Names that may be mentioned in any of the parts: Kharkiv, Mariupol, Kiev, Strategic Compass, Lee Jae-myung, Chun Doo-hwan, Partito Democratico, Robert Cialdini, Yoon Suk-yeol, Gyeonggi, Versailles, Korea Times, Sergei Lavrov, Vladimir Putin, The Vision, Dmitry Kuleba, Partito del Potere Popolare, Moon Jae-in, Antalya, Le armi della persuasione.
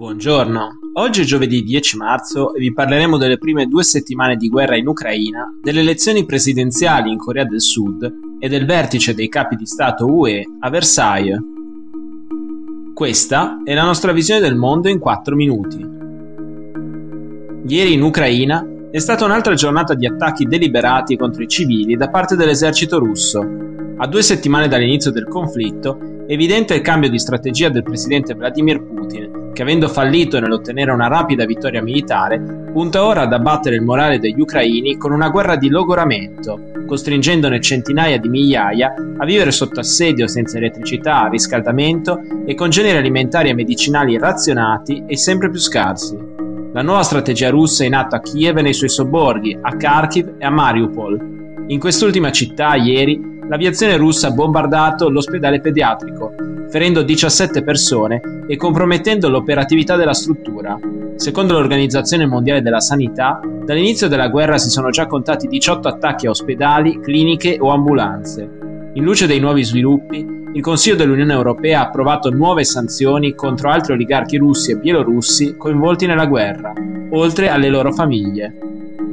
Buongiorno, oggi è giovedì 10 marzo e vi parleremo delle prime 2 settimane di guerra in Ucraina, delle elezioni presidenziali in Corea del Sud e del vertice dei capi di Stato UE a Versailles. Questa è la nostra visione del mondo in 4 minuti. Ieri in Ucraina è stata un'altra giornata di attacchi deliberati contro i civili da parte dell'esercito russo. A 2 settimane dall'inizio del conflitto è evidente il cambio di strategia del presidente Vladimir Putin, che avendo fallito nell'ottenere una rapida vittoria militare, punta ora ad abbattere il morale degli ucraini con una guerra di logoramento, costringendone centinaia di migliaia a vivere sotto assedio senza elettricità, riscaldamento e con generi alimentari e medicinali razionati e sempre più scarsi. La nuova strategia russa è in atto a Kiev e nei suoi sobborghi, a Kharkiv e a Mariupol. In quest'ultima città, ieri, l'aviazione russa ha bombardato l'ospedale pediatrico, ferendo 17 persone e compromettendo l'operatività della struttura. Secondo l'Organizzazione Mondiale della Sanità, dall'inizio della guerra si sono già contati 18 attacchi a ospedali, cliniche o ambulanze. In luce dei nuovi sviluppi, il Consiglio dell'Unione Europea ha approvato nuove sanzioni contro altri oligarchi russi e bielorussi coinvolti nella guerra, oltre alle loro famiglie.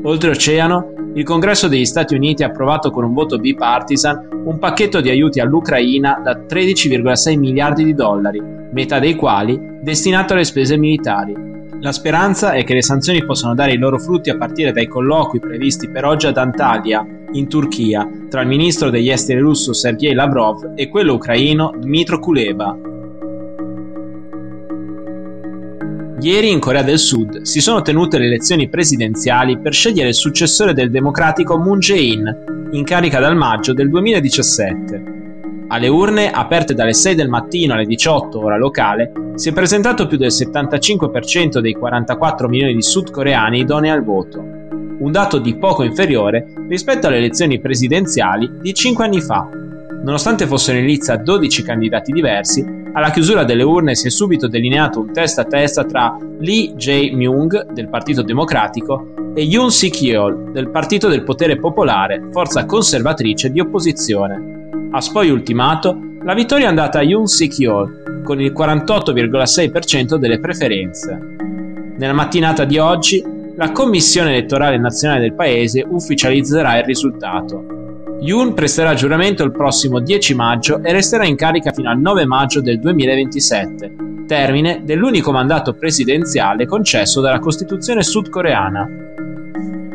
Oltreoceano, il Congresso degli Stati Uniti ha approvato con un voto bipartisan un pacchetto di aiuti all'Ucraina da 13,6 miliardi di dollari, metà dei quali destinato alle spese militari. La speranza è che le sanzioni possano dare i loro frutti a partire dai colloqui previsti per oggi ad Antalya, in Turchia, tra il ministro degli esteri russo Sergei Lavrov e quello ucraino Dmitry Kuleba. Ieri in Corea del Sud si sono tenute le elezioni presidenziali per scegliere il successore del democratico Moon Jae-in, in carica dal maggio del 2017. Alle urne, aperte dalle 6 del mattino alle 18 ora locale, si è presentato più del 75% dei 44 milioni di sudcoreani idonei al voto, un dato di poco inferiore rispetto alle elezioni presidenziali di 5 anni fa. Nonostante fossero in lizza 12 candidati diversi, alla chiusura delle urne si è subito delineato un testa a testa tra Lee Jae-myung del Partito Democratico e Yoon Suk-yeol del Partito del Potere Popolare, forza conservatrice di opposizione. A spoi ultimato, la vittoria è andata a Yoon Suk-yeol con il 48,6% delle preferenze. Nella mattinata di oggi, la Commissione elettorale nazionale del paese ufficializzerà il risultato. Yoon presterà giuramento il prossimo 10 maggio e resterà in carica fino al 9 maggio del 2027, termine dell'unico mandato presidenziale concesso dalla Costituzione sudcoreana.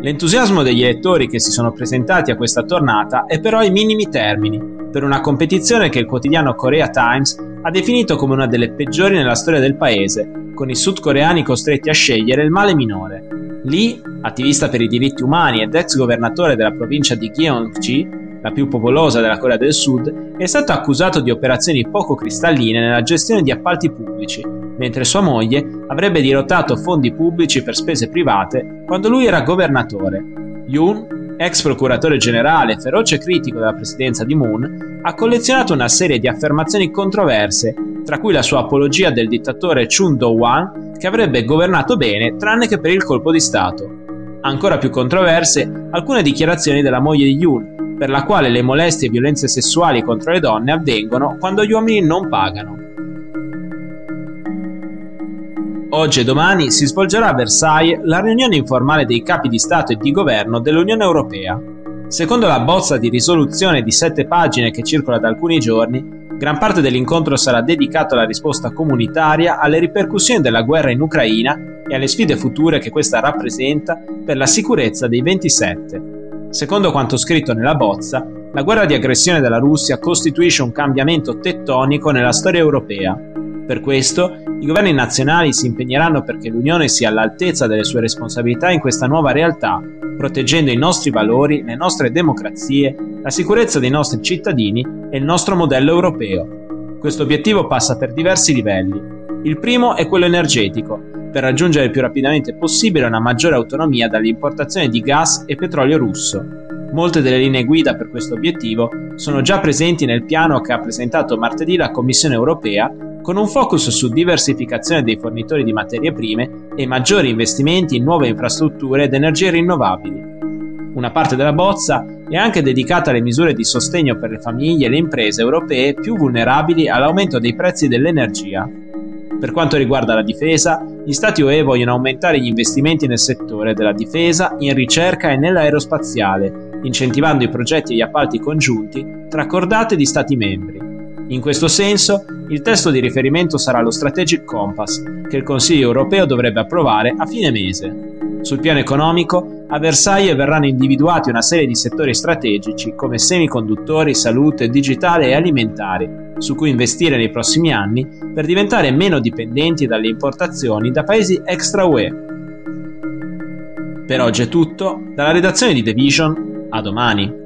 L'entusiasmo degli elettori che si sono presentati a questa tornata è però ai minimi termini, per una competizione che il quotidiano Korea Times ha definito come una delle peggiori nella storia del paese, con i sudcoreani costretti a scegliere il male minore. Lee, attivista per i diritti umani ed ex governatore della provincia di Gyeonggi, la più popolosa della Corea del Sud, è stato accusato di operazioni poco cristalline nella gestione di appalti pubblici, mentre sua moglie avrebbe dirottato fondi pubblici per spese private quando lui era governatore. Yoon, ex procuratore generale e feroce critico della presidenza di Moon, ha collezionato una serie di affermazioni controverse, tra cui la sua apologia del dittatore Chun Doo-hwan, che avrebbe governato bene tranne che per il colpo di Stato. Ancora più controverse alcune dichiarazioni della moglie di Yoon, per la quale le molestie e violenze sessuali contro le donne avvengono quando gli uomini non pagano. Oggi e domani si svolgerà a Versailles la riunione informale dei capi di Stato e di Governo dell'Unione Europea. Secondo la bozza di risoluzione di 7 pagine che circola da alcuni giorni, gran parte dell'incontro sarà dedicato alla risposta comunitaria alle ripercussioni della guerra in Ucraina e alle sfide future che questa rappresenta per la sicurezza dei 27. Secondo quanto scritto nella bozza, la guerra di aggressione della Russia costituisce un cambiamento tettonico nella storia europea. Per questo, i governi nazionali si impegneranno perché l'Unione sia all'altezza delle sue responsabilità in questa nuova realtà, proteggendo i nostri valori, le nostre democrazie, la sicurezza dei nostri cittadini e il nostro modello europeo. Questo obiettivo passa per diversi livelli. Il primo è quello energetico, per raggiungere il più rapidamente possibile una maggiore autonomia dall'importazione di gas e petrolio russo. Molte delle linee guida per questo obiettivo sono già presenti nel piano che ha presentato martedì la Commissione europea, con un focus su diversificazione dei fornitori di materie prime e maggiori investimenti in nuove infrastrutture ed energie rinnovabili. Una parte della bozza è anche dedicata alle misure di sostegno per le famiglie e le imprese europee più vulnerabili all'aumento dei prezzi dell'energia. Per quanto riguarda la difesa, gli Stati UE vogliono aumentare gli investimenti nel settore della difesa, in ricerca e nell'aerospaziale, incentivando i progetti e gli appalti congiunti tra cordate di Stati membri. In questo senso, il testo di riferimento sarà lo Strategic Compass, che il Consiglio europeo dovrebbe approvare a fine mese. Sul piano economico, a Versailles verranno individuati una serie di settori strategici come semiconduttori, salute, digitale e alimentari, su cui investire nei prossimi anni per diventare meno dipendenti dalle importazioni da paesi extra UE. Per oggi è tutto, dalla redazione di The Vision, a domani!